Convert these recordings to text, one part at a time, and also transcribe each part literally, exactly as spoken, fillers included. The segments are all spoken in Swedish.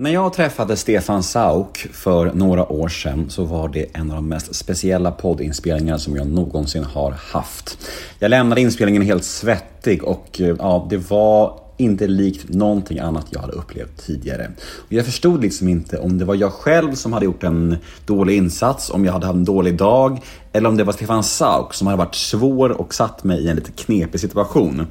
När jag träffade Stefan Sauk för några år sedan så var det en av de mest speciella poddinspelningar som jag någonsin har haft. Jag lämnade inspelningen helt svettig och ja, det var inte likt någonting annat jag hade upplevt tidigare. Och jag förstod liksom inte om det var jag själv som hade gjort en dålig insats, om jag hade haft en dålig dag, eller om det var Stefan Sauk som hade varit svår och satt mig i en lite knepig situation.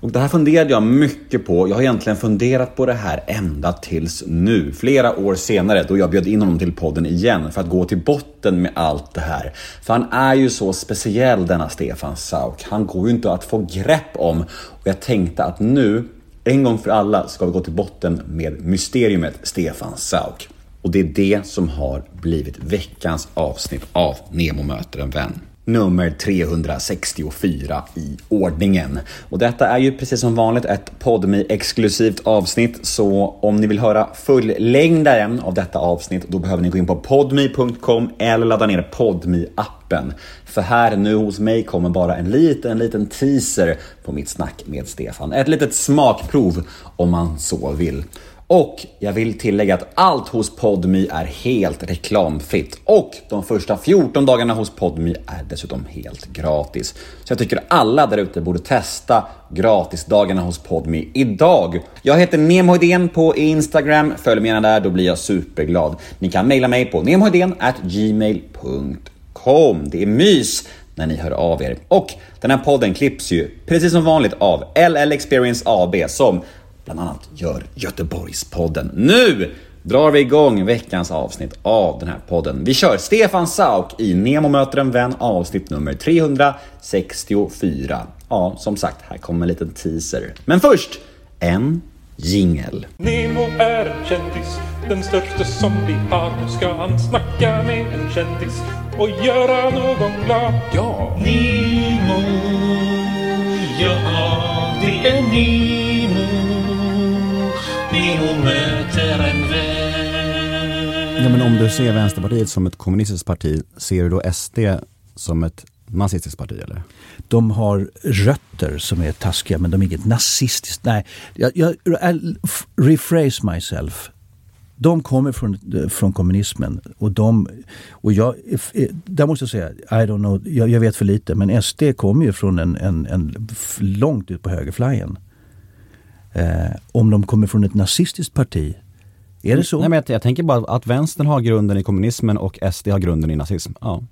Och det här funderade jag mycket på. Jag har egentligen funderat på det här ända tills nu, flera år senare, då jag bjöd in honom till podden igen för att gå till botten med allt det här. För han är ju så speciell, denna Stefan Sauk. Han går ju inte att få grepp om. Och jag tänkte att nu, en gång för alla, ska vi gå till botten med mysteriet Stefan Sauk. Och det är det som har blivit veckans avsnitt av Nemo möter en vän. Nummer trehundrasextiofyra i ordningen. Och detta är ju precis som vanligt ett Podme-exklusivt avsnitt. Så om ni vill höra fullängdaren av detta avsnitt, då behöver ni gå in på podme punkt com eller ladda ner Podme-appen. För här nu hos mig kommer bara en liten, liten teaser på mitt snack med Stefan. Ett litet smakprov om man så vill. Och jag vill tillägga att allt hos Podme är helt reklamfritt. Och de första fjorton dagarna hos Podme är dessutom helt gratis. Så jag tycker alla där ute borde testa gratisdagarna hos Podme idag. Jag heter Nemoiden på Instagram. Följ med där, då blir jag superglad. Ni kan mejla mig på nemoiden at gmail punkt com. Det är mys när ni hör av er. Och den här podden klipps ju precis som vanligt av L L Experience A B som bland annat gör Göteborgs-podden. Nu drar vi igång veckans avsnitt av den här podden. Vi kör Stefan Sauk i Nemo möter en vän, avsnitt nummer trehundrasextiofyra. Ja, som sagt, här kommer en liten teaser. Men först, en jingel. Nemo är en kändis, den största som vi har. Nu ska han snacka med en kändis och göra någon glad. Ja, Nemo, ja, det är Nemo. Ja, men om du ser Vänsterpartiet som ett kommunistiskt parti, ser du då S D som ett nazistiskt parti, eller? De har rötter som är taskiga, men de är inget nazistiskt. Nej, jag, jag rephrase myself. De kommer från, från kommunismen och de, och jag, där måste jag säga, I don't know, jag, jag vet för lite, men S D kommer ju från en, en, en långt ut på högerflyen. Eh, om de kommer från ett nazistiskt parti, är det så? Nej, men jag, jag tänker bara att vänstern har grunden i kommunismen och S D har grunden i nazism. Ja,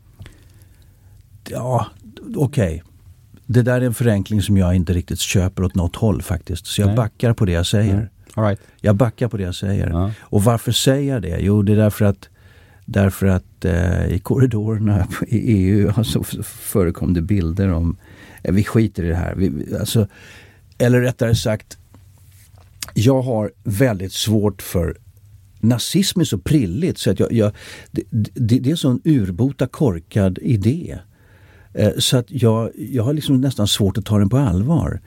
ja, okej. Okay. Det där är en förenkling som jag inte riktigt köper åt något håll faktiskt. Så jag Nej. backar på det jag säger. All right. Jag backar på det jag säger. Ja. Och varför säger jag det? Jo, det är därför att därför att eh, i korridorerna i E U alltså, förekom det bilder om eh, vi skiter i det här. Vi, alltså, eller rättare sagt, jag har väldigt svårt för nazism är så prilligt så att jag, jag det, det, det är så en urbota korkad idé eh, så att jag jag har liksom nästan svårt att ta den på allvar.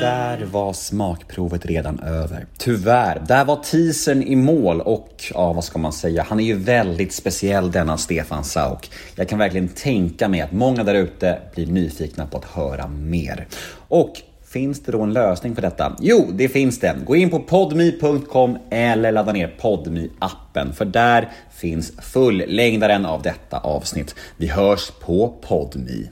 Där var smakprovet redan över. Tyvärr, där var teasern i mål och ja, vad ska man säga? Han är ju väldigt speciell, denna Stefan Sauk. Jag kan verkligen tänka mig att många där ute blir nyfikna på att höra mer. Och finns det då en lösning för detta? Jo, det finns det. Gå in på podme punkt com eller ladda ner Podme-appen, för där finns fullängdaren av detta avsnitt. Vi hörs på Podme.